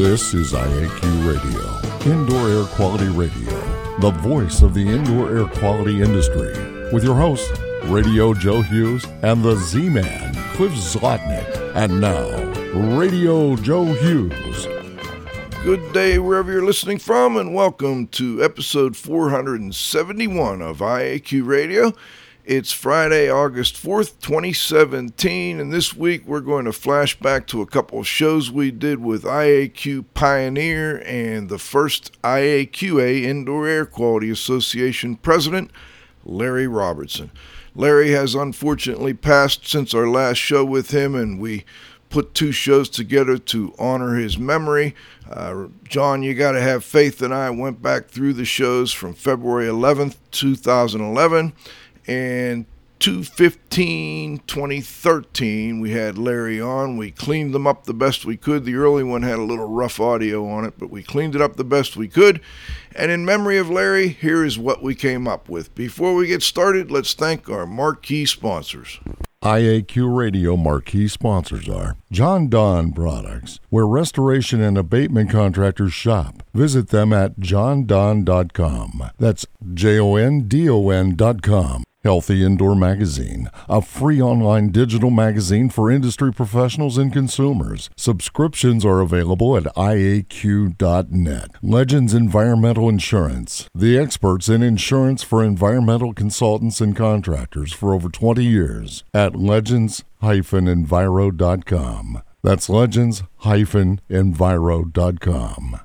This is IAQ Radio, Indoor Air Quality Radio, the voice of the indoor air quality industry, with your hosts, Radio Joe Hughes and the Z-Man, Cliff Zlotnick. And now, Radio Joe Hughes. Good day wherever you're listening from, and welcome to episode 471 of IAQ Radio. It's Friday, August 4th, 2017, and this week we're going to flash back to a couple of shows we did with IAQ Pioneer and the first IAQA Indoor Air Quality Association President, Larry Robertson. Larry has unfortunately passed since our last show with him, and we put two shows together to honor his memory. John, you got to have faith, and I went back through the shows from February 11th, 2011, and 2/15/2013, we had Larry on. We cleaned them up the best we could. The early one had a little rough audio on it, but we cleaned it up the best we could. And in memory of Larry, here is what we came up with. Before we get started, let's thank our marquee sponsors. IAQ Radio marquee sponsors are Jon-Don Products, where restoration and abatement contractors shop. Visit them at JonDon.com. That's JONDON.com. Healthy Indoor Magazine, a free online digital magazine for industry professionals and consumers. Subscriptions are available at iaq.net. Legends Environmental Insurance, the experts in insurance for environmental consultants and contractors for over 20 years at legends-enviro.com. That's legends-enviro.com.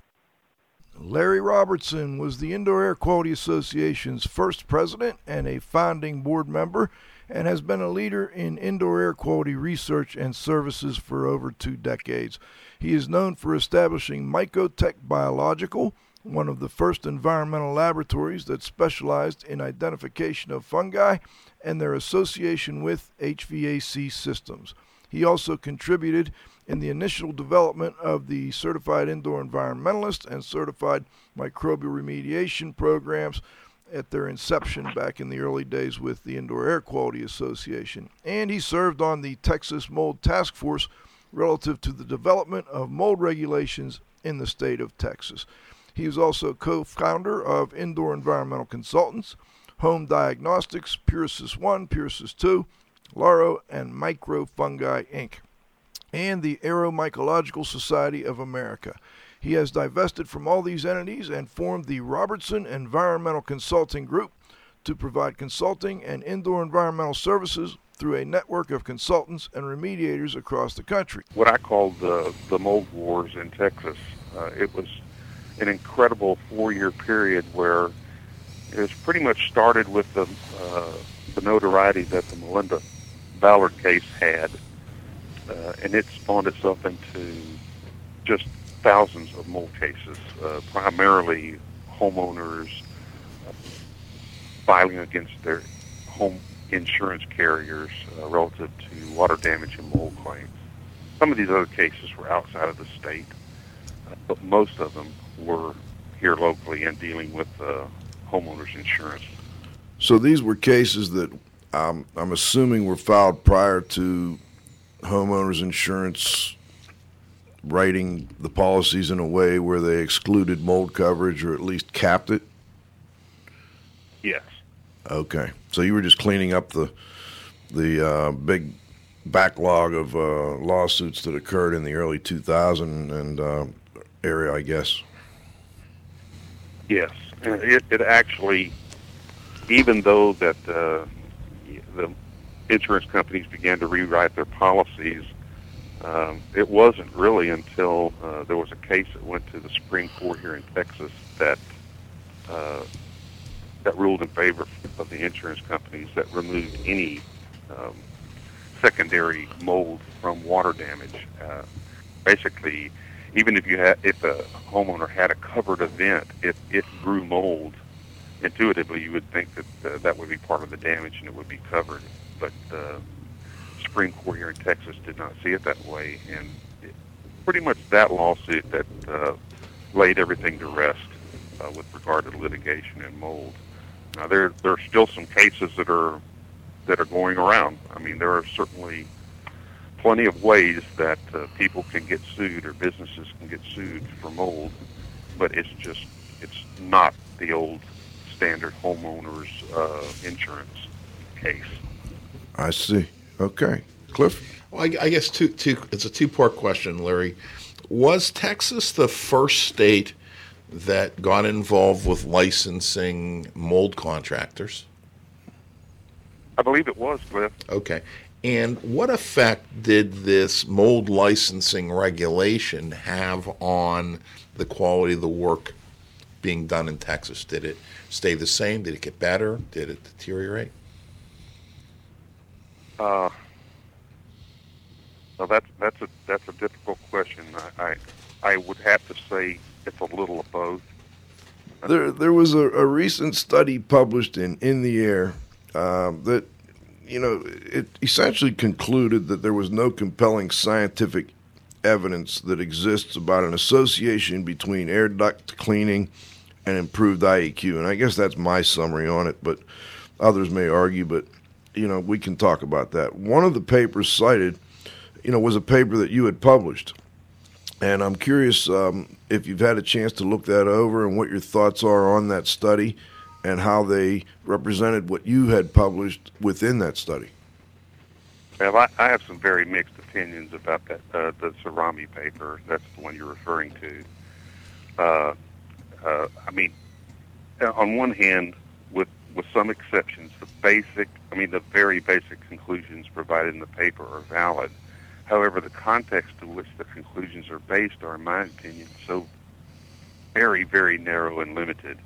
Larry Robertson was the Indoor Air Quality Association's first president and a founding board member, and has been a leader in indoor air quality research and services for over 2 decades. He is known for establishing Mycotech Biological, one of the first environmental laboratories that specialized in identification of fungi and their association with HVAC systems. He also contributed in the initial development of the Certified Indoor Environmentalist and Certified Microbial Remediation Programs at their inception back in the early days with the Indoor Air Quality Association. And he served on the Texas Mold Task Force relative to the development of mold regulations in the state of Texas. He is also co-founder of Indoor Environmental Consultants, Home Diagnostics, Purisys 1, Purisys 2, LARO, and Microfungi, Inc., and the Aeromycological Society of America. He has divested from all these entities and formed the Robertson Environmental Consulting Group to provide consulting and indoor environmental services through a network of consultants and remediators across the country. What I call the mold wars in Texas, it was an incredible 4-year period where it was pretty much started with the notoriety that the Melinda Ballard case had. And it spawned itself into just thousands of mold cases, primarily homeowners filing against their home insurance carriers relative to water damage and mold claims. Some of these other cases were outside of the state, but most of them were here locally and dealing with homeowners insurance. So these were cases that I'm assuming were filed prior to homeowners insurance writing the policies in a way where they excluded mold coverage or at least capped it? Yes. Okay. So you were just cleaning up the big backlog of lawsuits that occurred in the early 2000 and area, I guess. Yes. It actually, even though that the insurance companies began to rewrite their policies, it wasn't really until there was a case that went to the Supreme Court here in Texas that that ruled in favor of the insurance companies, that removed any secondary mold from water damage. Basically, even if a homeowner had a covered event, if it grew mold, intuitively you would think that that would be part of the damage and it would be covered. But the Supreme Court here in Texas did not see it that way, and it, pretty much that lawsuit that laid everything to rest with regard to litigation and mold. Now there are still some cases that are going around. I mean, there are certainly plenty of ways that people can get sued or businesses can get sued for mold, but it's not the old standard homeowners insurance case. I see. Okay. Cliff? Well, I guess it's a two-part question, Larry. Was Texas the first state that got involved with licensing mold contractors? I believe it was, Cliff. Okay. And what effect did this mold licensing regulation have on the quality of the work being done in Texas? Did it stay the same? Did it get better? Did it deteriorate? Well, that's a difficult question. I would have to say it's a little of both. There was a recent study published in the Air that, you know, it essentially concluded that there was no compelling scientific evidence that exists about an association between air duct cleaning and improved IAQ. And I guess that's my summary on it, but others may argue, but, you know, we can talk about that. One of the papers cited, you know, was a paper that you had published. And I'm curious if you've had a chance to look that over and what your thoughts are on that study and how they represented what you had published within that study. Well, I have some very mixed opinions about that, the Cerami paper. That's the one you're referring to. I mean, on one hand, with some exceptions, the very basic conclusions provided in the paper are valid. However, the context in which the conclusions are based are, in my opinion, so very, very narrow and limited.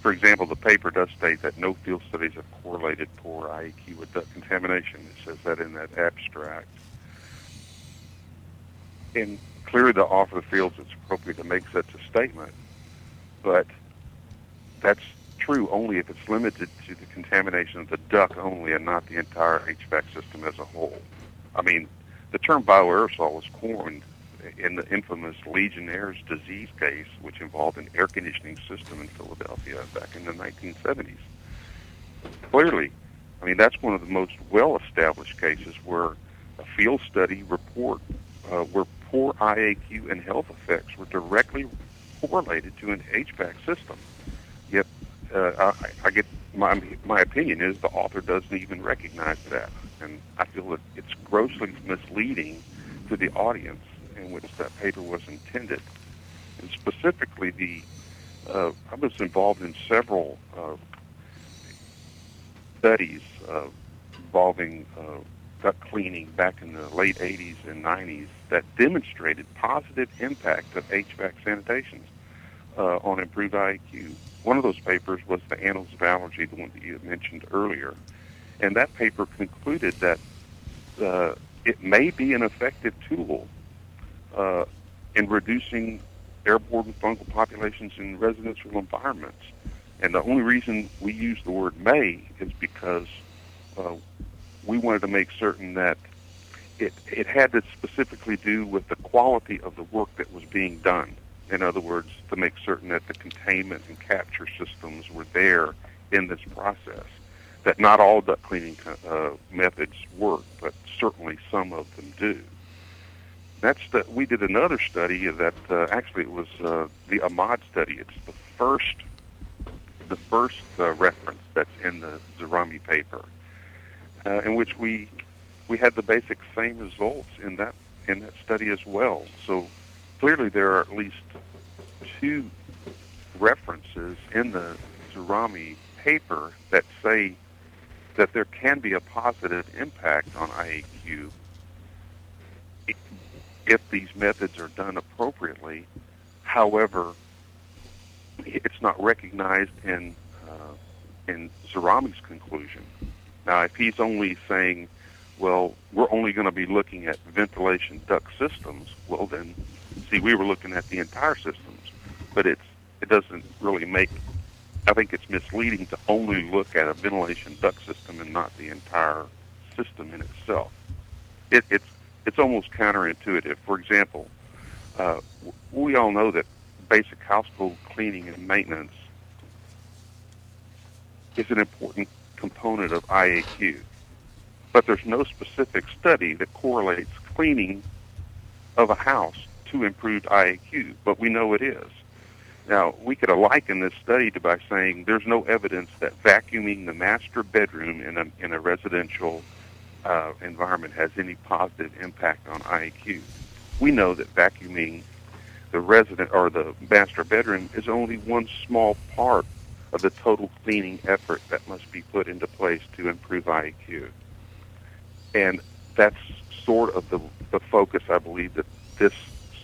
For example, the paper does state that no field studies have correlated poor IAQ with duct contamination. It says that in that abstract. And clearly the author feels it's appropriate to make such a statement, but that's true only if it's limited to the contamination of the duct only and not the entire HVAC system as a whole. I mean, the term bioaerosol was coined in the infamous Legionnaires' disease case, which involved an air conditioning system in Philadelphia back in the 1970s. Clearly, I mean, that's one of the most well-established cases where a field study report where poor IAQ and health effects were directly correlated to an HVAC system. Yet, I get my opinion is the author doesn't even recognize that, and I feel that it's grossly misleading to the audience in which that paper was intended. And specifically, I was involved in several studies involving duct cleaning back in the late 80s and 90s that demonstrated positive impact of HVAC sanitations on improved IAQ. One of those papers was the Annals of Allergy, the one that you had mentioned earlier. And that paper concluded that it may be an effective tool in reducing airborne fungal populations in residential environments. And the only reason we use the word may is because we wanted to make certain that it had to specifically do with the quality of the work that was being done. In other words, to make certain that the containment and capture systems were there in this process, that not all duct cleaning methods work, but certainly some of them do. We did another study that actually it was the Ahmad study. It's the first reference that's in the Cerami paper, in which we had the basic same results in that study as well. So clearly there are at least two references in the Cerami paper that say that there can be a positive impact on IAQ if these methods are done appropriately. However, it's not recognized in Cerami's conclusion. Now, if he's only saying, well, we're only going to be looking at ventilation duct systems, well then, see, we were looking at the entire systems, but it doesn't really make, I think it's misleading to only look at a ventilation duct system and not the entire system in itself. It's almost counterintuitive. For example, we all know that basic household cleaning and maintenance is an important component of IAQ, but there's no specific study that correlates cleaning of a house to improved IAQ, but we know it is. Now, we could liken this study to by saying there's no evidence that vacuuming the master bedroom in a residential environment has any positive impact on IAQ. We know that vacuuming the resident or the master bedroom is only one small part of the total cleaning effort that must be put into place to improve IAQ. And that's sort of the focus, I believe, that this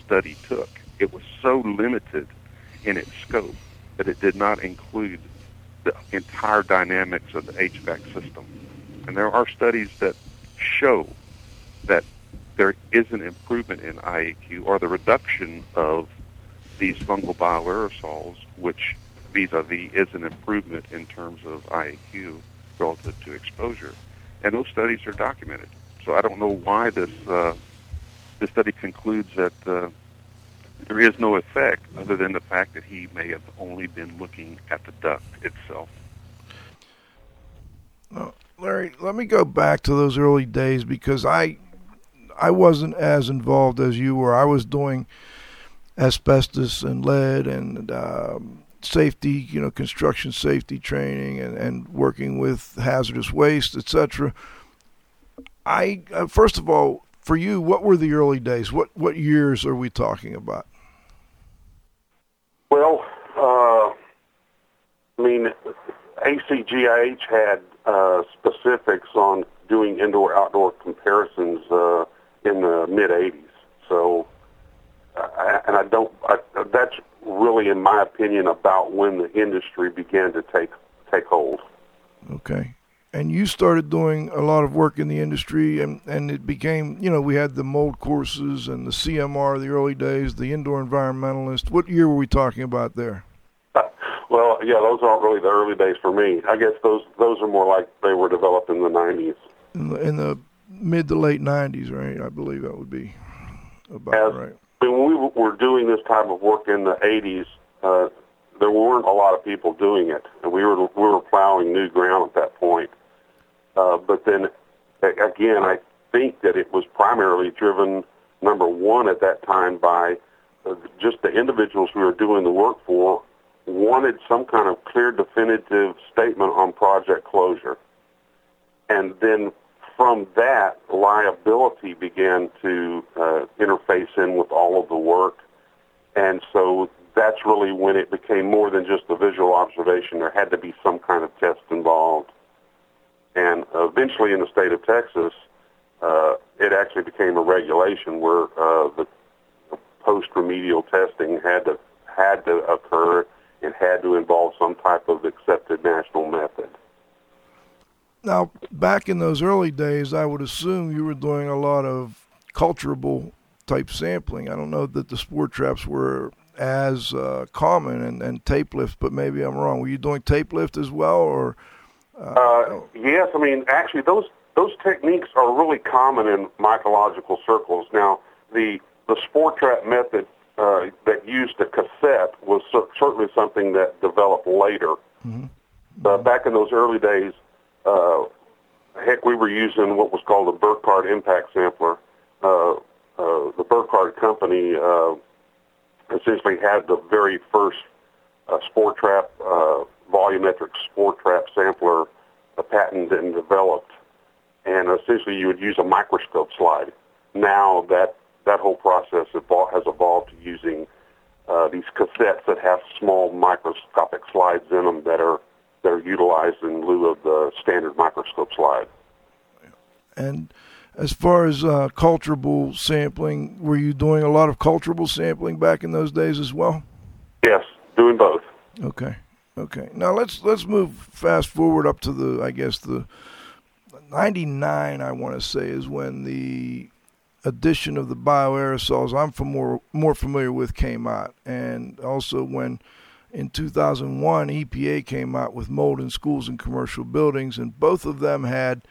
study took. It was so limited in its scope that it did not include the entire dynamics of the HVAC system. And there are studies that show that there is an improvement in IAQ or the reduction of these fungal bioaerosols, which vis-a-vis is an improvement in terms of IAQ relative to exposure. And those studies are documented. So I don't know why this study concludes that there is no effect other than the fact that he may have only been looking at the duct itself. Larry, let me go back to those early days because I wasn't as involved as you were. I was doing asbestos and lead and safety, construction safety training and working with hazardous waste, etc. First of all, for you, what were the early days? What years are we talking about? Well, ACGIH had specifics on doing indoor-outdoor comparisons in the mid-'80s. So, that's really, in my opinion, about when the industry began to take hold. Okay. And you started doing a lot of work in the industry, and it became, we had the mold courses and the CMR, the early days, the Indoor Environmentalist. What year were we talking about there? Well, yeah, those aren't really the early days for me. I guess those are more like they were developed in the 90s. In the mid to late 90s, right? I believe that would be about right. When we were doing this type of work in the 80s, there weren't a lot of people doing it, and we were plowing new ground at that point. But then, again, I think that it was primarily driven, number one, at that time by just the individuals we were doing the work for wanted some kind of clear, definitive statement on project closure. And then from that, liability began to interface in with all of the work. And so that's really when it became more than just the visual observation. There had to be some kind of test involved. And eventually in the state of Texas, it actually became a regulation where the post-remedial testing had to occur and had to involve some type of accepted national method. Now, back in those early days, I would assume you were doing a lot of culturable type sampling. I don't know that the spore traps were as common and tape lift, but maybe I'm wrong. Were you doing tape lift as well? Or yes, actually those techniques are really common in mycological circles. Now, the spore trap method that used a cassette was certainly something that developed later. Mm-hmm. But back in those early days, we were using what was called a Burkhardt impact sampler. The Burkhardt company essentially had the very first spore trap, volumetric spore trap sampler patented and developed. And essentially you would use a microscope slide. Now that whole process has evolved to using these cassettes that have small microscopic slides in them that are utilized in lieu of the standard microscope slide. And as far as culturable sampling, were you doing a lot of culturable sampling back in those days as well? Yes, doing both. Okay. Now let's move fast forward up to the 99, I want to say, is when the addition of the bioaerosols I'm more familiar with came out, and also when in 2001 EPA came out with mold in schools and commercial buildings, and both of them had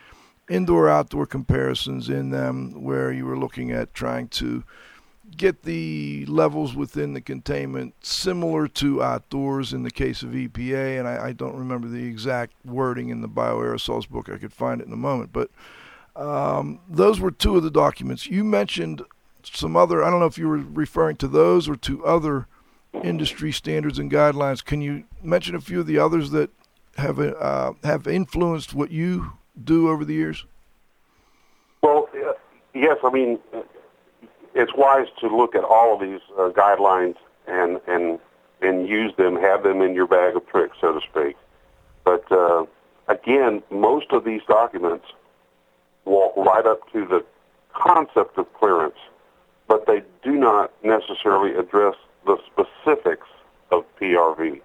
indoor-outdoor comparisons in them where you were looking at trying to get the levels within the containment similar to outdoors in the case of EPA, and I don't remember the exact wording in the bioaerosols book. I could find it in a moment, but Those were two of the documents. You mentioned some other, I don't know if you were referring to those or to other industry standards and guidelines. Can you mention a few of the others that have influenced what you do over the years? Well, yes, I mean, it's wise to look at all of these guidelines and use them, have them in your bag of tricks, so to speak. But again, most of these documents walk right up to the concept of clearance, but they do not necessarily address the specifics of PRV.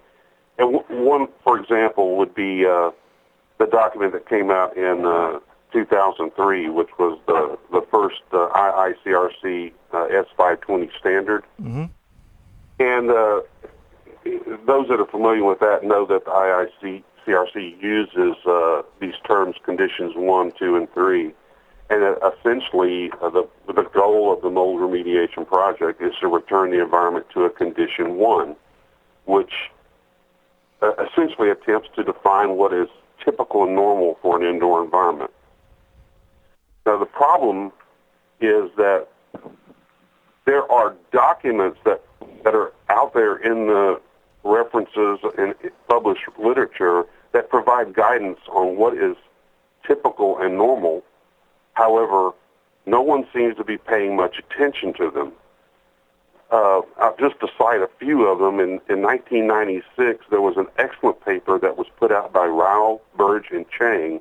And one, for example, would be the document that came out in 2003, which was the first IICRC S520 standard. Mm-hmm. And those that are familiar with that know that the IICRC uses these terms, conditions 1, 2, and 3, and essentially the goal of the mold remediation project is to return the environment to a condition 1, which essentially attempts to define what is typical and normal for an indoor environment. Now, the problem is that there are documents that are out there in the references and published literature that provide guidance on what is typical and normal. However, no one seems to be paying much attention to them. Just to cite a few of them, in 1996, there was an excellent paper that was put out by Rao, Burge, and Chang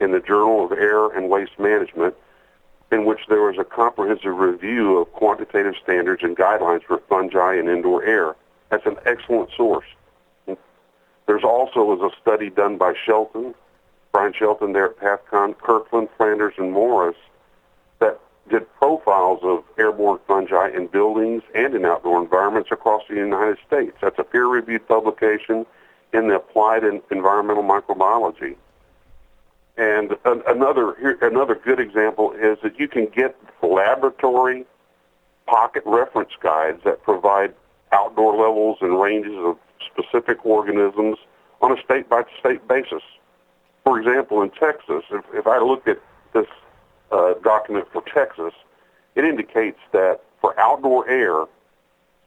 in the Journal of Air and Waste Management, in which there was a comprehensive review of quantitative standards and guidelines for fungi and indoor air. That's an excellent source. There's also was a study done by Shelton, Brian Shelton there at PathCon, Kirkland, Flanders, and Morris that did profiles of airborne fungi in buildings and in outdoor environments across the United States. That's a peer-reviewed publication in the Applied Environmental Microbiology. And another good example is that you can get laboratory pocket reference guides that provide outdoor levels and ranges of specific organisms on a state-by-state basis. For example, in Texas, if I look at this document for Texas, it indicates that for outdoor air,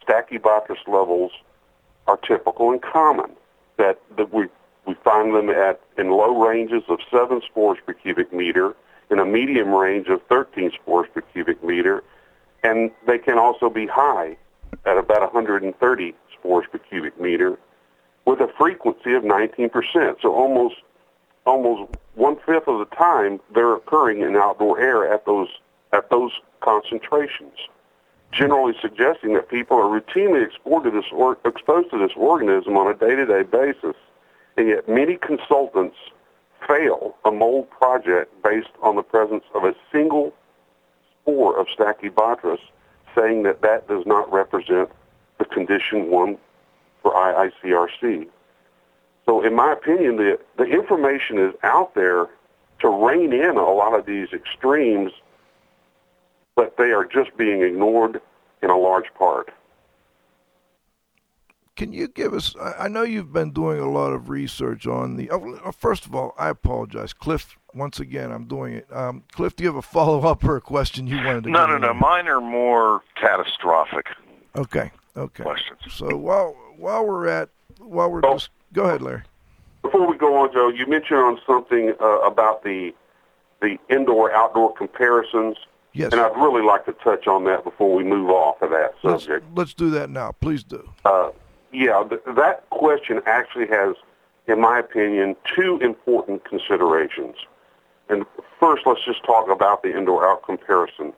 Stachybotrys levels are typical and common, that we find them in low ranges of 7 spores per cubic meter, in a medium range of 13 spores per cubic meter, and they can also be high at about 130 spores per cubic meter with a frequency of 19%. So almost one-fifth of the time they're occurring in outdoor air at those concentrations, generally suggesting that people are routinely exposed to this organism on a day-to-day basis. And yet many consultants fail a mold project based on the presence of a single spore of Stachybotrys, saying that does not represent the condition 1 for IICRC. So in my opinion, the information is out there to rein in a lot of these extremes, but they are just being ignored in a large part. Can you give us, I know you've been doing a lot of research on first of all, I apologize. Cliff, once again, I'm doing it. Cliff, do you have a follow-up or a question you wanted to give? No. Mine are more catastrophic. Okay. Questions. So go ahead, Larry. Before we go on, Joe, you mentioned on something about the indoor-outdoor comparisons. Yes. And I'd really like to touch on that before we move off of that subject. Let's do that now. Please do. That question actually has, in my opinion, two important considerations. And first, let's just talk about the indoor-outdoor comparison.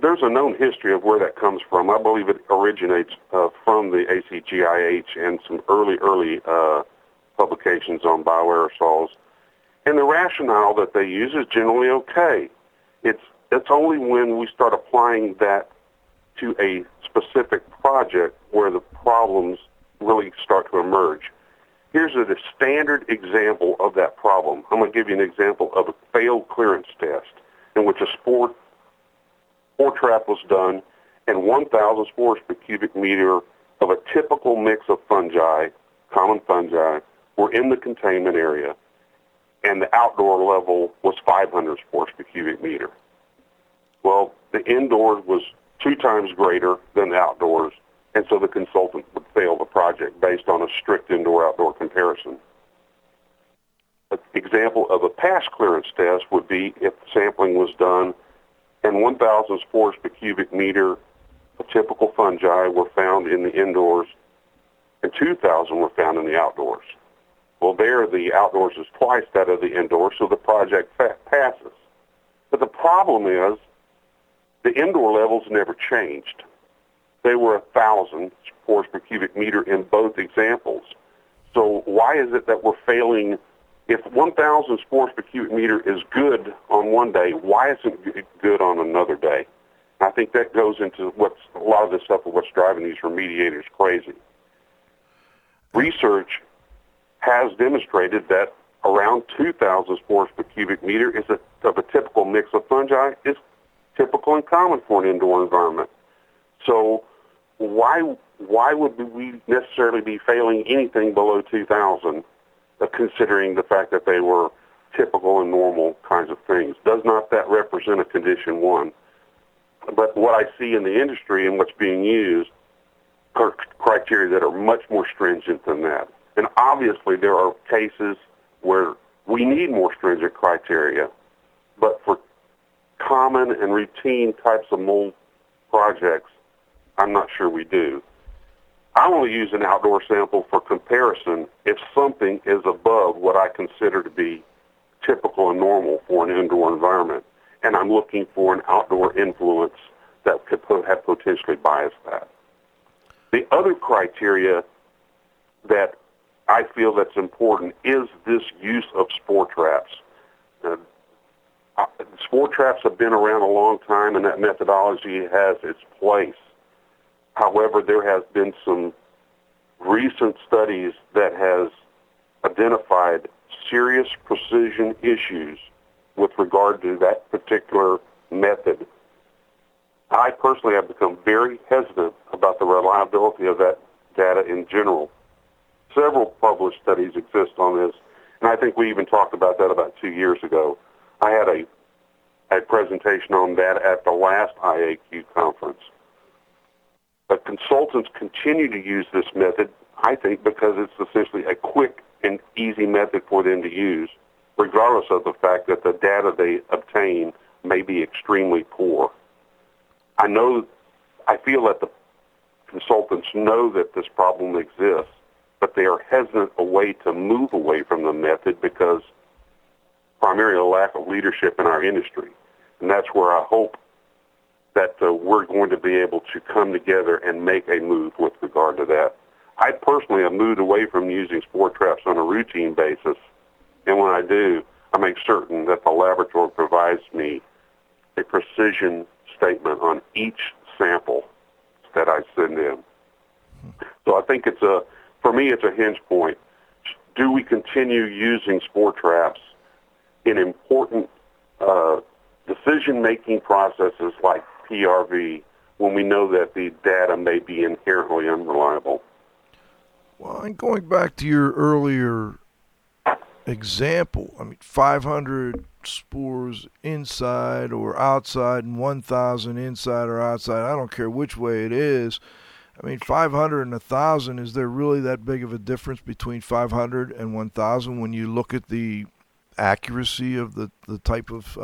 There's a known history of where that comes from. I believe it originates from the ACGIH and some early publications on bioaerosols. And the rationale that they use is generally okay. It's only when we start applying that to a specific project where the problems really start to emerge. Here's a standard example of that problem. I'm going to give you an example of a failed clearance test in which a spore trap was done and 1,000 spores per cubic meter of a typical mix of common fungi, were in the containment area. and the outdoor level was 500 sports per cubic meter. Well, the indoors was 2 times greater than the outdoors, and so the consultant would fail the project based on a strict indoor-outdoor comparison. An example of a pass clearance test would be if sampling was done and 1,000 spores per cubic meter of typical fungi were found in the indoors and 2,000 were found in the outdoors. Well, there the outdoors is twice that of the indoors, so the project passes. But the problem is the indoor levels never changed. They were 1,000 spores per cubic meter in both examples. So why is it that we're failing? If 1,000 spores per cubic meter is good on one day, why isn't it good on another day? I think that goes into what's a lot of this stuff of what's driving these remediators crazy. Research has demonstrated that around 2,000 spores per cubic meter is of a typical mix of fungi is typical and common for an indoor environment. So why would we necessarily be failing anything below 2,000? Considering the fact that they were typical and normal kinds of things. Does not that represent a condition one? But what I see in the industry and what's being used are criteria that are much more stringent than that. And obviously there are cases where we need more stringent criteria, but for common and routine types of mold projects, I'm not sure we do. I only use an outdoor sample for comparison if something is above what I consider to be typical and normal for an indoor environment, and I'm looking for an outdoor influence that could have potentially biased that. The other criteria that I feel that's important is this use of spore traps. Spore traps have been around a long time, and that methodology has its place. However, there has been some recent studies that has identified serious precision issues with regard to that particular method. I personally have become very hesitant about the reliability of that data in general. Several published studies exist on this, and I think we even talked about that about 2 years ago. I had a presentation on that at the last IAQ conference. But consultants continue to use this method, I think, because it's essentially a quick and easy method for them to use, regardless of the fact that the data they obtain may be extremely poor. I feel that the consultants know that this problem exists, but they are hesitant to move away from the method because primarily a lack of leadership in our industry. And that's where I hope that we're going to be able to come together and make a move with regard to that. I personally have moved away from using spore traps on a routine basis, and when I do, I make certain that the laboratory provides me a precision statement on each sample that I send in. So I think it's a hinge point. Do we continue using spore traps in important decision-making processes like PRV when we know that the data may be inherently unreliable? Well, and going back to your earlier example, I mean, 500 spores inside or outside and 1,000 inside or outside, I don't care which way it is. I mean, 500 and 1,000, is there really that big of a difference between 500 and 1,000 when you look at the accuracy of the type of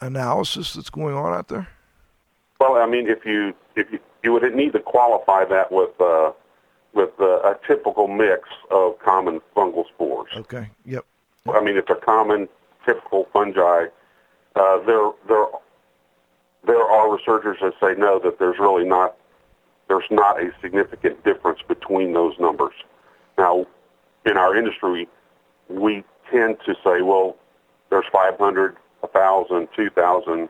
analysis that's going on out there? Well, I mean, if you would need to qualify that with a typical mix of common fungal spores. Okay. Yep. I mean, it's a common typical fungi. There are researchers that say no, that there's not a significant difference between those numbers. Now, in our industry, we tend to say, well, there's 500. 1,000, 2,000,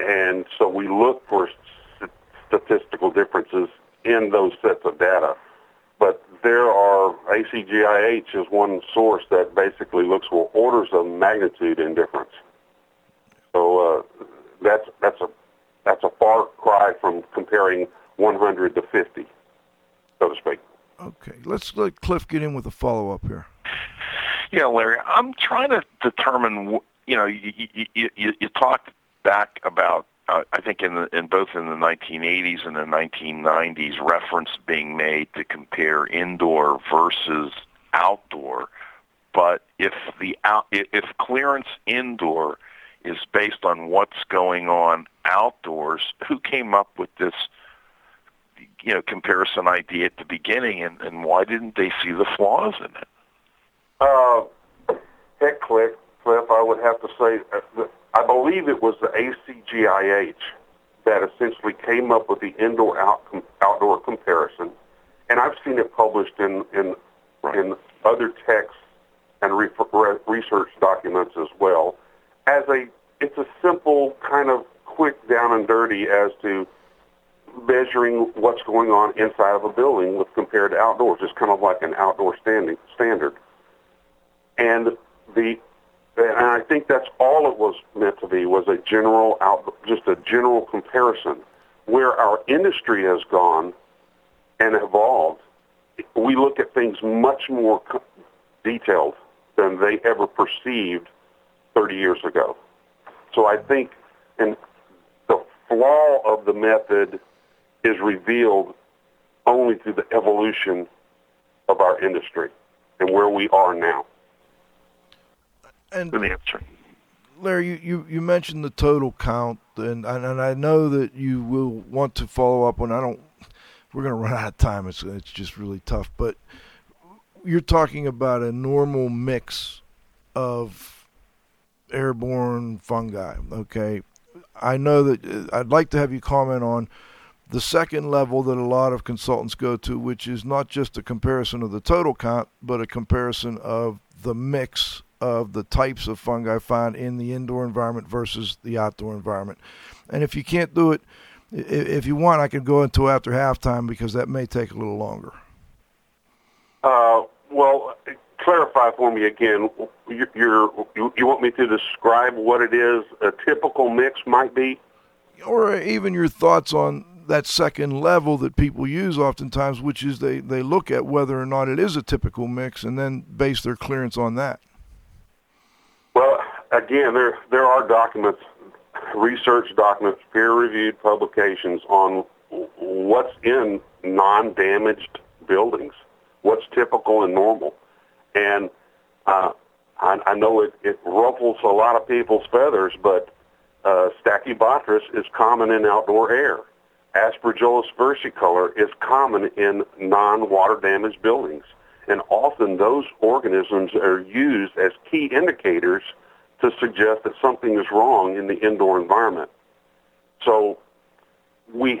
and so we look for statistical differences in those sets of data. But there are, ACGIH is one source that basically looks for orders of magnitude in difference. So that's a far cry from comparing 100 to 50, so to speak. Okay, let's let Cliff get in with a follow-up here. Yeah, Larry, I'm trying to determine, you know, you talked back about, I think in both in the 1980s and the 1990s, reference being made to compare indoor versus outdoor. But if clearance indoor is based on what's going on outdoors, who came up with this, you know, comparison idea at the beginning, and why didn't they see the flaws in it? Cliff, I would have to say, I believe it was the ACGIH that essentially came up with the indoor-outdoor comparison, and I've seen it published in other texts and research documents as well. It's a simple kind of quick down and dirty as to measuring what's going on inside of a building with compared to outdoors. It's kind of like an outdoor standard. And I think that's all it was meant to be, was just a general comparison. Where our industry has gone and evolved, we look at things much more detailed than they ever perceived 30 years ago. So I think the flaw of the method is revealed only through the evolution of our industry and where we are now. And Larry, you mentioned the total count, and I know that you will want to follow up on. We're going to run out of time. It's just really tough. But you're talking about a normal mix of airborne fungi. Okay, I know that I'd like to have you comment on the second level that a lot of consultants go to, which is not just a comparison of the total count, but a comparison of the mix of the types of fungi found in the indoor environment versus the outdoor environment. And if you can't do it, if you want, I can go until after halftime because that may take a little longer. Well, clarify for me again. You want me to describe what it is a typical mix might be? Or even your thoughts on that second level that people use oftentimes, which is they look at whether or not it is a typical mix and then base their clearance on that. Well, again, there are documents, research documents, peer-reviewed publications on what's in non-damaged buildings, what's typical and normal. And I know it ruffles a lot of people's feathers, but Stachybotrys is common in outdoor air. Aspergillus versicolor is common in non-water-damaged buildings. And often those organisms are used as key indicators to suggest that something is wrong in the indoor environment. So we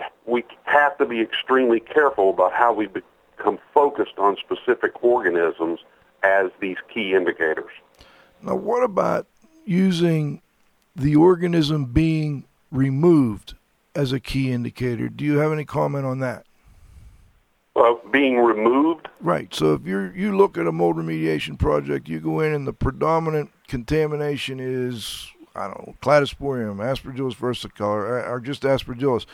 have to be extremely careful about how we become focused on specific organisms as these key indicators. Now, what about using the organism being removed as a key indicator? Do you have any comment on that? Being removed? Right. So if you look at a mold remediation project, you go in and the predominant contamination is, I don't know, cladosporium, Aspergillus versicolor, or just Aspergillus.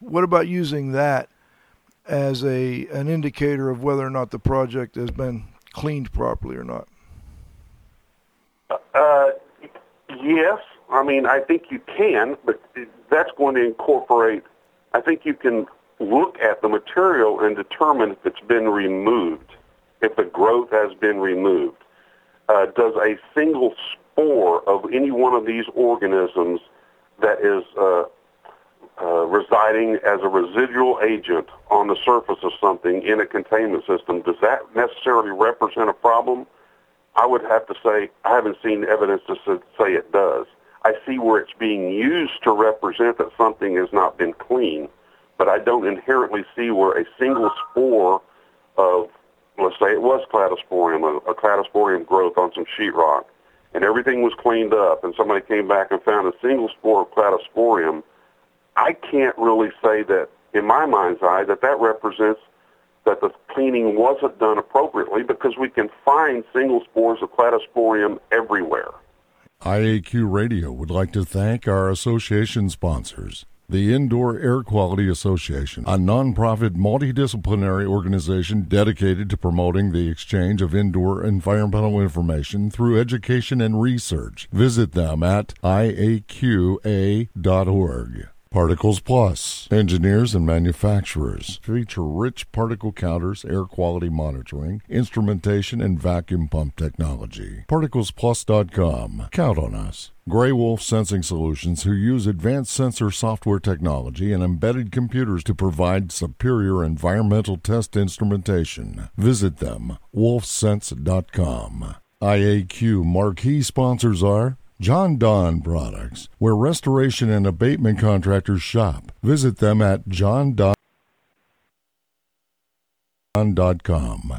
What about using that as an indicator of whether or not the project has been cleaned properly or not? Yes. I mean, I think you can, but that's going to incorporate, I think you can look at the material and determine if it's been removed, if the growth has been removed. Does a single spore of any one of these organisms that is residing as a residual agent on the surface of something in a containment system, does that necessarily represent a problem? I would have to say I haven't seen evidence to say it does. I see where it's being used to represent that something has not been clean, but I don't inherently see where a single spore of, let's say it was cladosporium, a cladosporium growth on some sheetrock, and everything was cleaned up, and somebody came back and found a single spore of cladosporium. I can't really say that, in my mind's eye, that represents that the cleaning wasn't done appropriately because we can find single spores of cladosporium everywhere. IAQ Radio would like to thank our association sponsors, the Indoor Air Quality Association, a nonprofit multidisciplinary organization dedicated to promoting the exchange of indoor environmental information through education and research. Visit them at IAQA.org. Particles Plus, engineers and manufacturers, feature rich particle counters, air quality monitoring, instrumentation, and vacuum pump technology. ParticlesPlus.com. Count on us. Gray Wolf Sensing Solutions, who use advanced sensor software technology and embedded computers to provide superior environmental test instrumentation. Visit them, wolfsense.com. IAQ marquee sponsors are Jon-Don Products, where restoration and abatement contractors shop. Visit them at JonDon.com.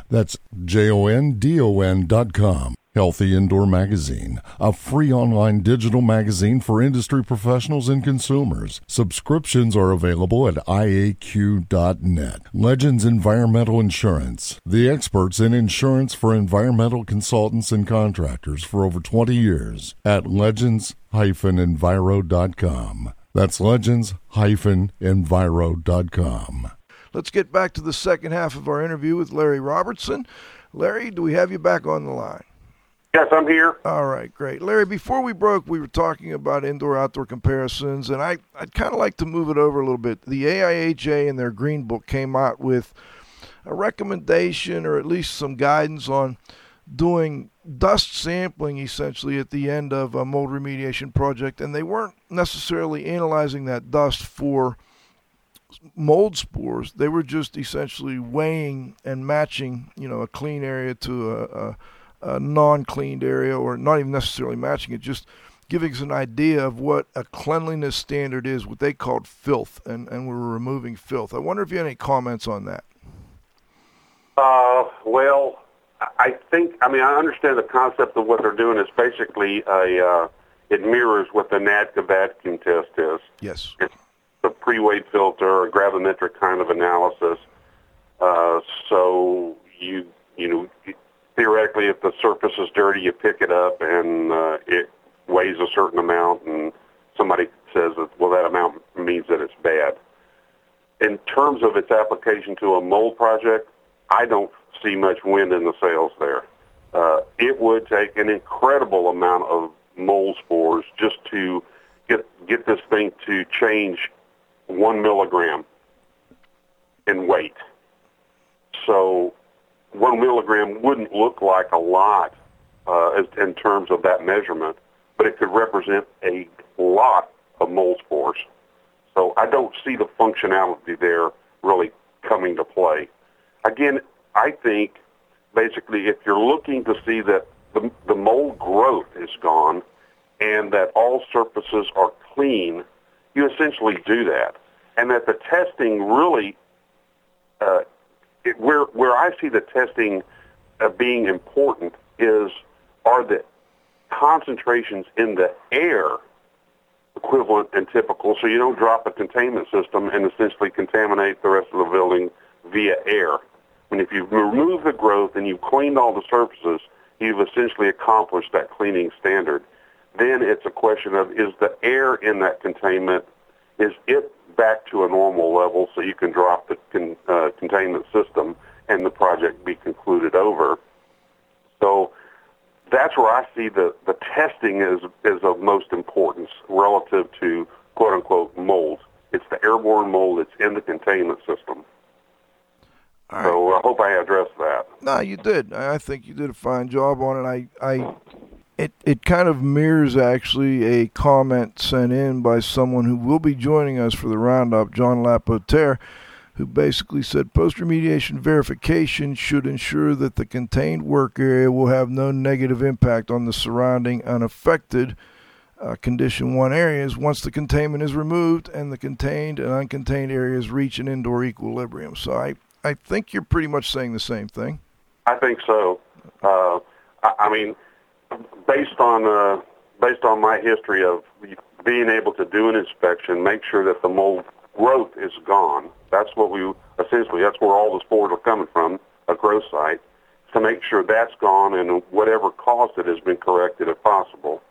That's JonDon.com. Healthy Indoor Magazine, a free online digital magazine for industry professionals and consumers. Subscriptions are available at IAQ.net. Legends Environmental Insurance, the experts in insurance for environmental consultants and contractors for over 20 years at legends-enviro.com. That's legends-enviro.com. Let's get back to the second half of our interview with Larry Robertson. Larry, do we have you back on the line? Yes, I'm here. All right, great. Larry, before we broke, we were talking about indoor-outdoor comparisons, and I'd kind of like to move it over a little bit. The AIHA and their Green Book came out with a recommendation or at least some guidance on doing dust sampling, essentially, at the end of a mold remediation project, and they weren't necessarily analyzing that dust for mold spores. They were just essentially weighing and matching, you know, a clean area to a non-cleaned area, or not even necessarily matching it, just giving us an idea of what a cleanliness standard is, what they called filth, and we were removing filth. I wonder if you had any comments on that. Well, I understand the concept of what they're doing is basically it mirrors what the NADCA vacuum test is. Yes. It's a pre-weight filter, a gravimetric kind of analysis. So theoretically, if the surface is dirty, you pick it up, and it weighs a certain amount, and somebody says that, well, that amount means that it's bad. In terms of its application to a mold project, I don't see much wind in the sails there. It would take an incredible amount of mold spores just to get this thing to change 1 milligram in weight. So 1 milligram wouldn't look like a lot in terms of that measurement, but it could represent a lot of mold spores. So I don't see the functionality there really coming to play. Again, I think basically if you're looking to see that the mold growth is gone and that all surfaces are clean, you essentially do that. And that the testing really where I see the testing being important are the concentrations in the air equivalent and typical, so you don't drop a containment system and essentially contaminate the rest of the building via air. And if you remove the growth and you've cleaned all the surfaces, you've essentially accomplished that cleaning standard. Then it's a question of, is the air in that containment, is it back to a normal level so you can drop the containment system and the project be concluded over? So that's where I see the testing is of most importance relative to, quote-unquote, mold. It's the airborne mold that's in the containment system. All right. So I hope I addressed that. No, you did. I think you did a fine job on it. It kind of mirrors, actually, a comment sent in by someone who will be joining us for the roundup, John Lapotere, who basically said post-remediation verification should ensure that the contained work area will have no negative impact on the surrounding unaffected Condition 1 areas once the containment is removed and the contained and uncontained areas reach an indoor equilibrium. So I think you're pretty much saying the same thing. I think so. Based on my history of being able to do an inspection, make sure that the mold growth is gone. That's where all the spores are coming from, a growth site, to make sure that's gone and whatever caused it has been corrected if possible.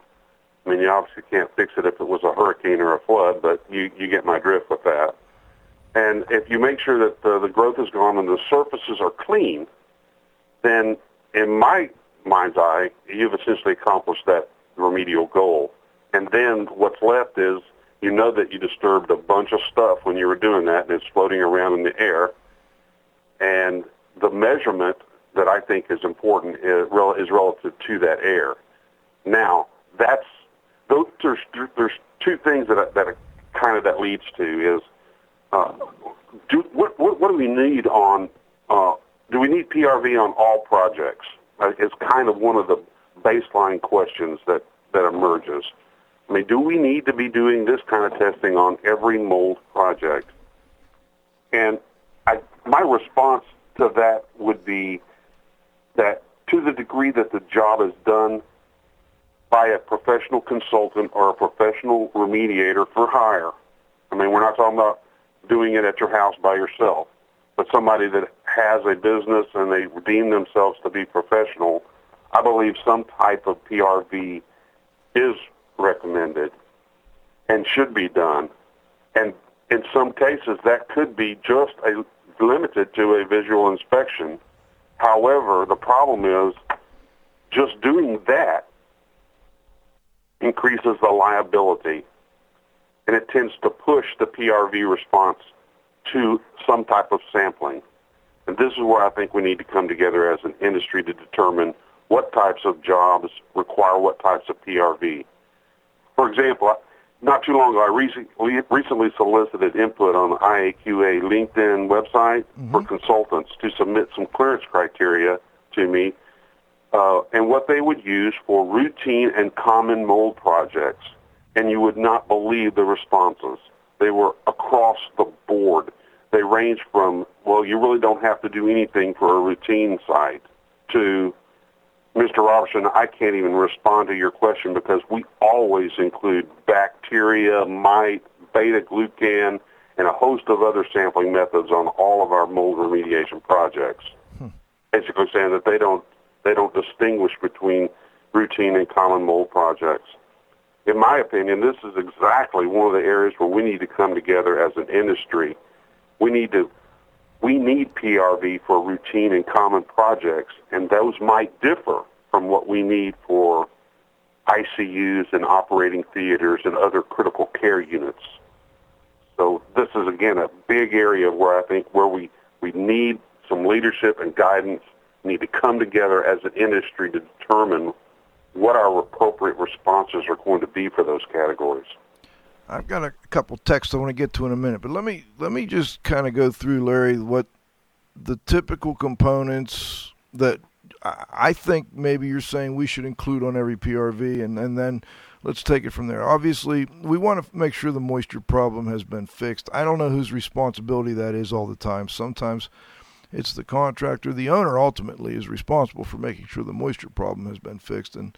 I mean, you obviously can't fix it if it was a hurricane or a flood, but you get my drift with that. And if you make sure that the growth is gone and the surfaces are clean, then in my mind's eye, you've essentially accomplished that remedial goal. And then what's left is you know that you disturbed a bunch of stuff when you were doing that, and it's floating around in the air. And the measurement that I think is important is relative to that air. Now, there's two things that leads to is what do we need on? Do we need PRV on all projects? It's kind of one of the baseline questions that emerges. I mean, do we need to be doing this kind of testing on every mold project? And my response to that would be that to the degree that the job is done by a professional consultant or a professional remediator for hire. I mean, we're not talking about doing it at your house by yourself, but somebody that has a business and they deem themselves to be professional, I believe some type of PRV is recommended and should be done. And in some cases, that could be just limited to a visual inspection. However, the problem is just doing that increases the liability, and it tends to push the PRV response to some type of sampling. And this is where I think we need to come together as an industry to determine what types of jobs require what types of PRV. For example, not too long ago, I recently solicited input on the IAQA LinkedIn website for consultants to submit some clearance criteria to me and what they would use for routine and common mold projects, and you would not believe the responses. They were across the board. They ranged from, well, you really don't have to do anything for a routine site, to, Mr. Robertson, I can't even respond to your question because we always include bacteria, mite, beta-glucan, and a host of other sampling methods on all of our mold remediation projects. Basically saying that they don't distinguish between routine and common mold projects. In my opinion, this is exactly one of the areas where we need to come together as an industry. We need PRV for routine and common projects, and those might differ from what we need for ICUs and operating theaters and other critical care units. So this is, again, a big area where I think where we need some leadership and guidance. We need to come together as an industry to determine what our appropriate responses are going to be for those categories. I've got a couple texts I want to get to in a minute, but let me just kind of go through, Larry, what the typical components that I think maybe you're saying we should include on every PRV, and then let's take it from there. Obviously, we want to make sure the moisture problem has been fixed. I don't know whose responsibility that is all the time. Sometimes it's the contractor. The owner ultimately is responsible for making sure the moisture problem has been fixed. And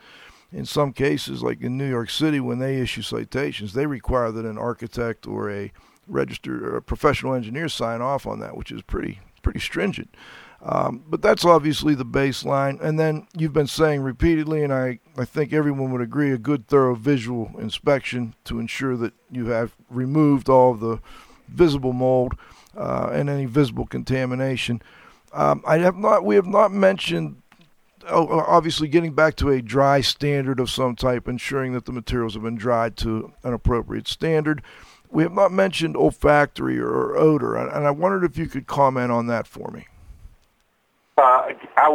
in some cases, like in New York City, when they issue citations, they require that an architect or a registered or a professional engineer sign off on that, which is pretty stringent. But that's obviously the baseline. And then you've been saying repeatedly, and I think everyone would agree, a good thorough visual inspection to ensure that you have removed all of the visible mold and any visible contamination. We have not mentioned, obviously, getting back to a dry standard of some type, ensuring that the materials have been dried to an appropriate standard. We have not mentioned olfactory or odor, and I wondered if you could comment on that for me. I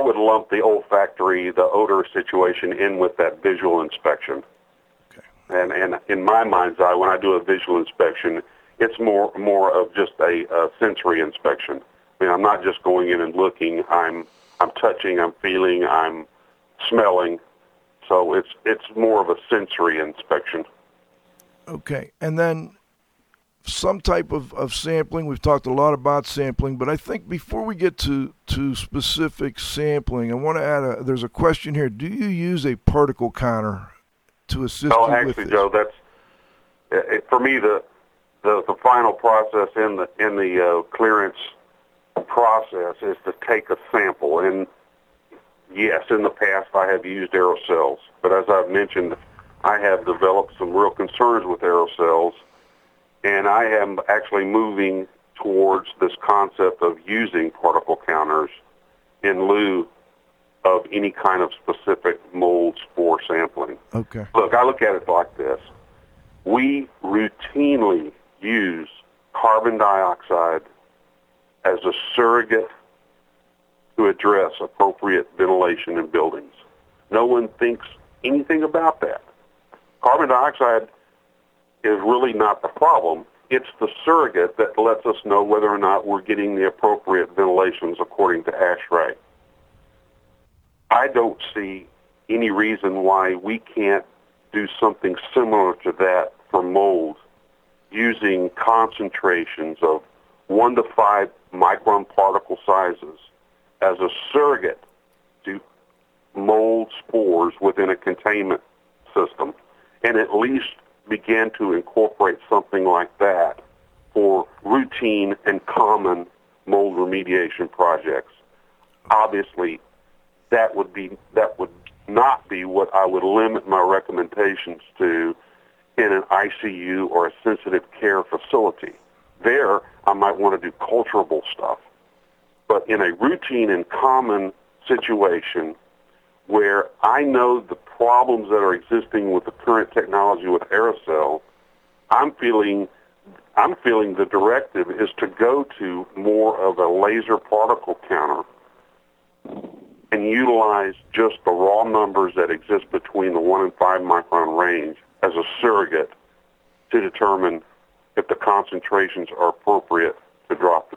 would lump the olfactory, the odor situation in with that visual inspection. Okay. And in my mind's eye, when I do a visual inspection, it's more of just a sensory inspection. I mean, I'm not just going in and looking. I'm touching, I'm feeling, I'm smelling. So it's more of a sensory inspection. Okay. And then some type of sampling. We've talked a lot about sampling, but I think before we get to specific sampling, I want to add there's a question here. Do you use a particle counter to assist you with this? Joe, that's for me the final process in the clearance process is to take a sample, and yes, in the past I have used aerosols, but as I've mentioned, I have developed some real concerns with aerosols, and I am actually moving towards this concept of using particle counters in lieu of any kind of specific molds for sampling. Okay. Look, I look at it like this. We routinely use carbon dioxide as a surrogate to address appropriate ventilation in buildings. No one thinks anything about that. Carbon dioxide is really not the problem. It's the surrogate that lets us know whether or not we're getting the appropriate ventilations according to ASHRAE. I don't see any reason why we can't do something similar to that for mold using concentrations of 1 to 5 micron particle sizes as a surrogate to mold spores within a containment system, and at least begin to incorporate something like that for routine and common mold remediation projects. Obviously, that would not be what I would limit my recommendations to in an ICU or a sensitive care facility. There, I might want to do culturable stuff. But in a routine and common situation where I know the problems that are existing with the current technology with aerosol, I'm feeling the directive is to go to more of a laser particle counter and utilize just the raw numbers that exist between the 1 and 5 micron range as a surrogate to determine if the concentrations are appropriate to drop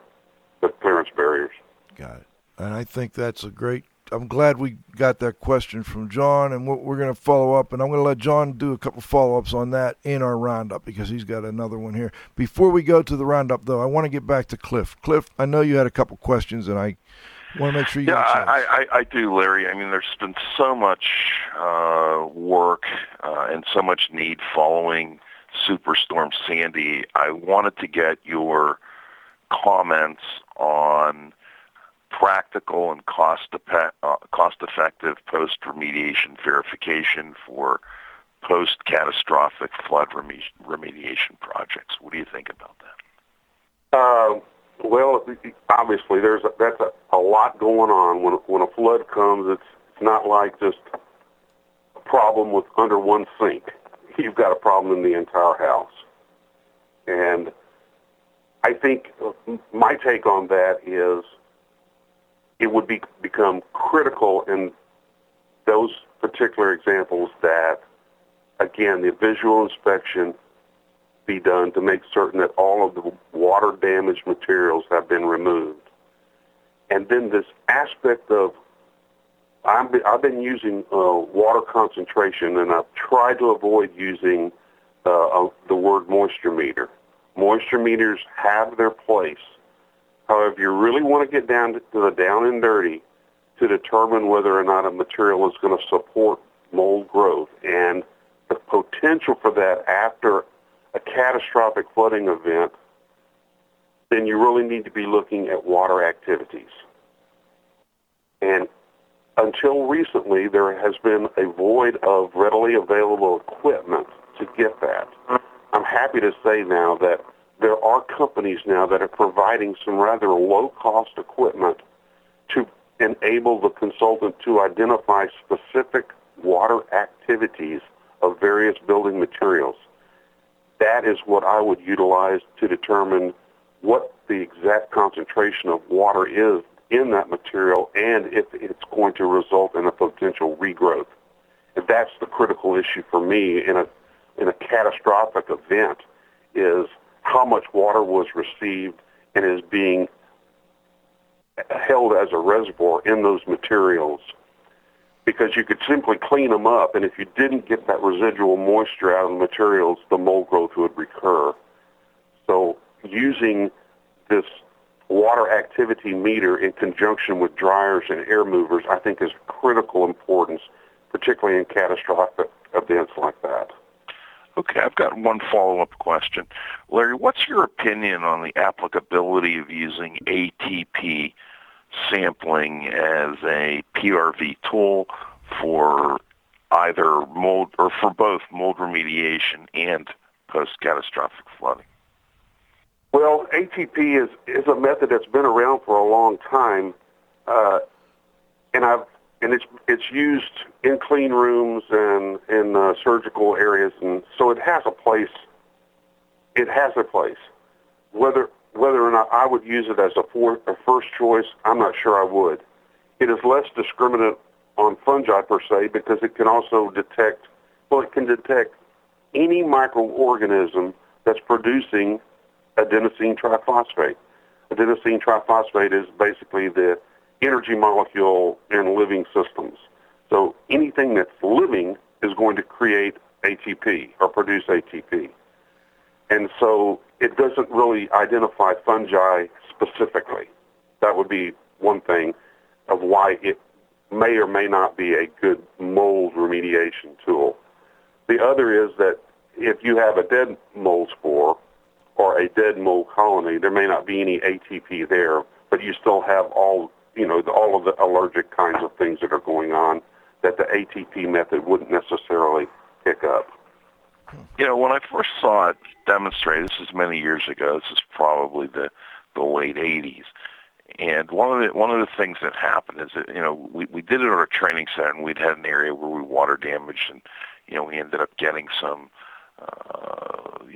the clearance barriers. Got it. And I think that's a great... I'm glad we got that question from John, and we're going to follow up, and I'm going to let John do a couple follow-ups on that in our roundup because he's got another one here. Before we go to the roundup, though, I want to get back to Cliff. Cliff, I know you had a couple questions, and I want to make sure you got a chance. I do, Larry. I mean, there's been so much work and so much need following Superstorm Sandy. I wanted to get your comments on practical and cost-effective post-remediation verification for post-catastrophic flood remediation projects. What do you think about that? Well, obviously, that's a lot going on. When a flood comes, it's not like just a problem with under one sink. You've got a problem in the entire house. And I think my take on that is it would become critical in those particular examples that, again, the visual inspection be done to make certain that all of the water-damaged materials have been removed. And then this aspect of, I've been using water concentration, and I've tried to avoid using the word moisture meter. Moisture meters have their place. However, you really want to get down to the down and dirty to determine whether or not a material is going to support mold growth. And the potential for that after a catastrophic flooding event, then you really need to be looking at water activities. And until recently, there has been a void of readily available equipment to get that. I'm happy to say now that there are companies now that are providing some rather low-cost equipment to enable the consultant to identify specific water activities of various building materials. That is what I would utilize to determine what the exact concentration of water is in that material and if it's going to result in a potential regrowth. And that's the critical issue for me in a catastrophic event is how much water was received and is being held as a reservoir in those materials, because you could simply clean them up, and if you didn't get that residual moisture out of the materials, the mold growth would recur. So using this water activity meter in conjunction with dryers and air movers, I think is critical importance, particularly in catastrophic events like that. Okay, I've got one follow-up question. Larry, what's your opinion on the applicability of using ATP sampling as a PRV tool for either mold or for both mold remediation and post-catastrophic flooding? Well, ATP is a method that's been around for a long time, and it's used in clean rooms and in surgical areas, and so it has a place. It has a place. Whether or not I would use it as a first choice, I'm not sure I would. It is less discriminant on fungi per se because it can also detect, well, it can detect any microorganism that's producing adenosine triphosphate. Adenosine triphosphate is basically the energy molecule in living systems. So anything that's living is going to create ATP or produce ATP. And so it doesn't really identify fungi specifically. That would be one thing of why it may or may not be a good mold remediation tool. The other is that if you have a dead mold spore or a dead mold colony, there may not be any ATP there, but you still have all of the allergic kinds of things that are going on that the ATP method wouldn't necessarily pick up. When I first saw it demonstrated, this is many years ago, this is probably the late 80s, and one of the things that happened is that, we did it at our training center, and we'd had an area where we water damaged, and, we ended up getting some,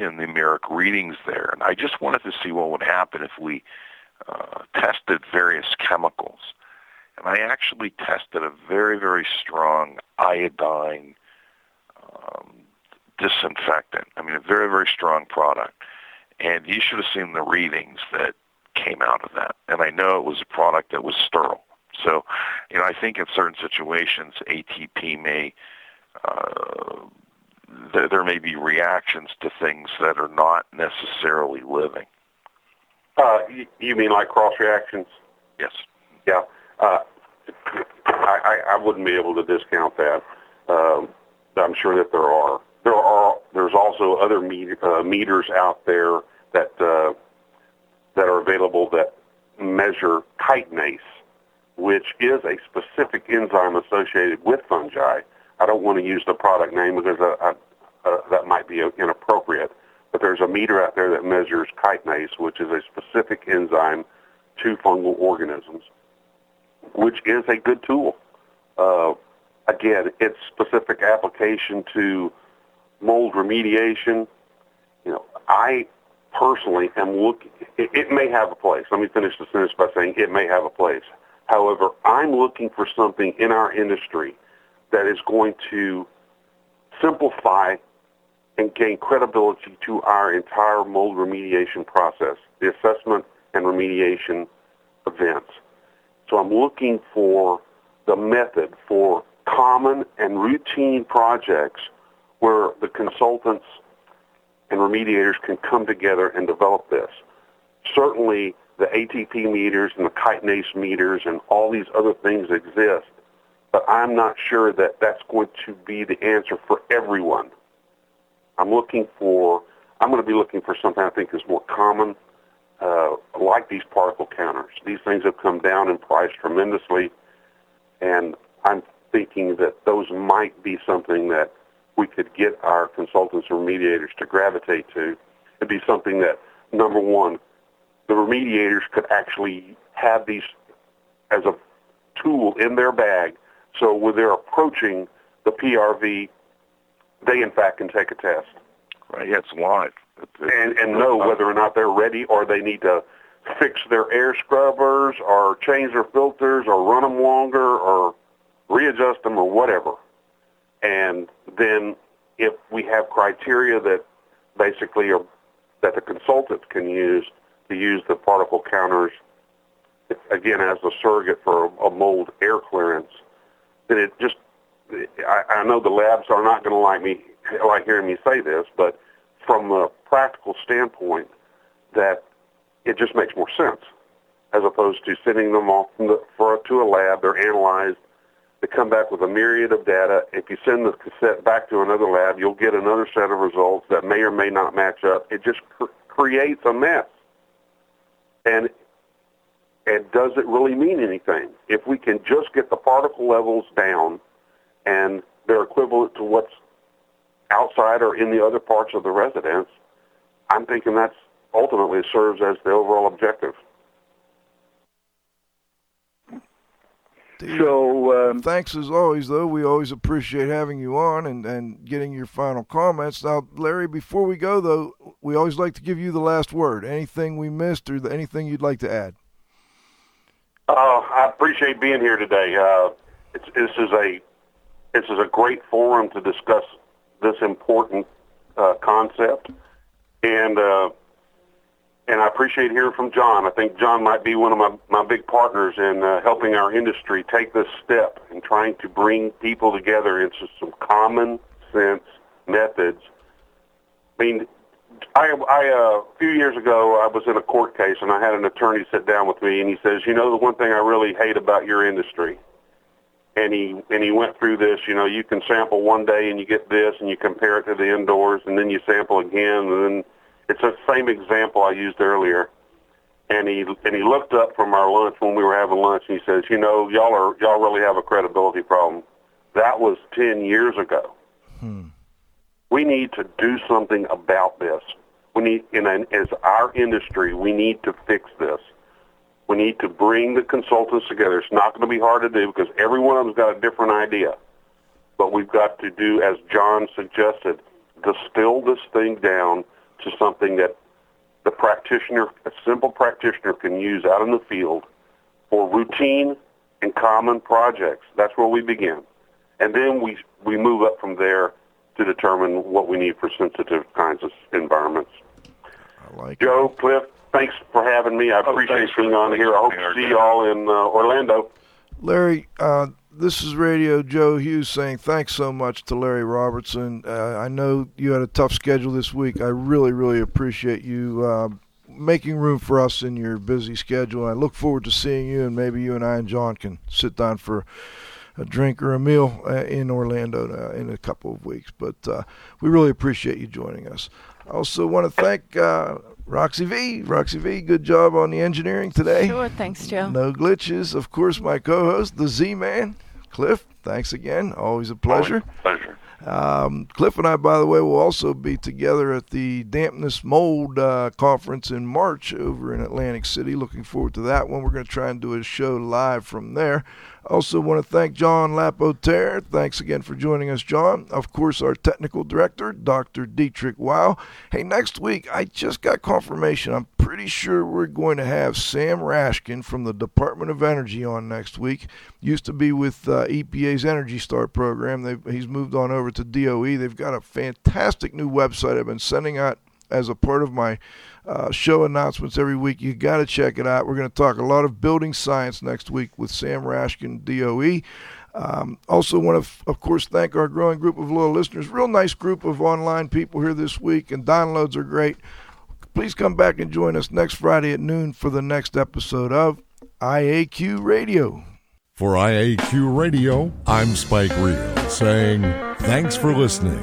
numeric readings there. And I just wanted to see what would happen if we tested various chemicals. And I actually tested a very, very strong iodine disinfectant. I mean, a very, very strong product. And you should have seen the readings that came out of that. And I know it was a product that was sterile. So, I think in certain situations, ATP may, there may be reactions to things that are not necessarily living. You mean like cross-reactions? Yes. Yeah. I wouldn't be able to discount that. I'm sure that there are. There's also other meters out there that are available that measure chitinase, which is a specific enzyme associated with fungi. I don't want to use the product name because that might be inappropriate, but there's a meter out there that measures chitinase, which is a specific enzyme to fungal organisms, which is a good tool. Again, its specific application to mold remediation, I personally am looking, it may have a place. Let me finish the sentence by saying it may have a place. However, I'm looking for something in our industry that is going to simplify and gain credibility to our entire mold remediation process, the assessment and remediation events. So I'm looking for the method for common and routine projects where the consultants and remediators can come together and develop this. Certainly the ATP meters and the chitinase meters and all these other things exist, but I'm not sure that that's going to be the answer for everyone. I'm going to be looking for something I think is more common, like these particle counters. These things have come down in price tremendously, and I'm thinking that those might be something that we could get our consultants and remediators to gravitate to. It'd be something that, number one, the remediators could actually have these as a tool in their bag, so when they're approaching the PRV, they in fact can take a test. Right, yeah, it's live. And know whether or not they're ready or they need to fix their air scrubbers or change their filters or run them longer or readjust them or whatever. And then if we have criteria that basically are that the consultants can use to use the particle counters, again, as a surrogate for a mold air clearance, then it just, I know the labs are not going to like hearing me say this, but from a practical standpoint, that it just makes more sense as opposed to sending them off to a lab. They're analyzed. They come back with a myriad of data. If you send the cassette back to another lab, you'll get another set of results that may or may not match up. It just creates a mess. And does it really mean anything? If we can just get the particle levels down and they're equivalent to what's outside or in the other parts of the residence, I'm thinking that's ultimately serves as the overall objective. So thanks as always, though. We always appreciate having you on and getting your final comments. Now, Larry, before we go, though, we always like to give you the last word. Anything we missed or anything you'd like to add? I appreciate being here today. This is a great forum to discuss this important concept, and I appreciate hearing from John. I think John might be one of my big partners in helping our industry take this step and trying to bring people together into some common sense methods. I mean, a few years ago, I was in a court case, and I had an attorney sit down with me, and he says, you know, the one thing I really hate about your industry, and he went through this, you know, you can sample one day, and you get this, and you compare it to the indoors, and then you sample again, and then it's the same example I used earlier. And he looked up from our lunch when we were having lunch, and he says, you know, y'all really have a credibility problem. That was 10 years ago. We need to do something about this. We need, as our industry, we need to fix this. We need to bring the consultants together. It's not going to be hard to do because every one of them's got a different idea. But we've got to do, as John suggested, distill this thing down to something that the practitioner, a simple practitioner, can use out in the field for routine and common projects. That's where we begin. And then we move up from there to determine what we need for sensitive kinds of environments. I like Joe, it. Cliff, thanks for having me. I appreciate being on here. I hope to see you all in Orlando. Larry, this is Radio Joe Hughes saying thanks so much to Larry Robertson. I know you had a tough schedule this week. I really, really appreciate you making room for us in your busy schedule. I look forward to seeing you, and maybe you and I and John can sit down for a drink or a meal in Orlando in a couple of weeks. But we really appreciate you joining us. I also want to thank Roxy V. Roxy V, good job on the engineering today. Sure, thanks, Joe. No glitches. Of course, my co-host, the Z-Man, Cliff, thanks again. Always a pleasure. Always a pleasure. Cliff and I, by the way, will also be together at the Dampness Mold Conference in March over in Atlantic City. Looking forward to that one. We're going to try and do a show live from there. Also want to thank John Lapotere. Thanks again for joining us, John. Of course, our technical director, Dr. Dietrich Weil. Hey, next week, I just got confirmation. I'm pretty sure we're going to have Sam Rashkin from the Department of Energy on next week. Used to be with EPA's Energy Star program. He's moved on over to DOE. They've got a fantastic new website I've been sending out as a part of my show announcements every week. You got to check it out. We're going to talk a lot of building science next week with Sam Rashkin, DOE. Also want to, of course, thank our growing group of loyal listeners. Real nice group of online people here this week, and downloads are great. Please come back and join us next Friday at noon for the next episode of IAQ Radio. For IAQ Radio, I'm Spike Reel saying thanks for listening.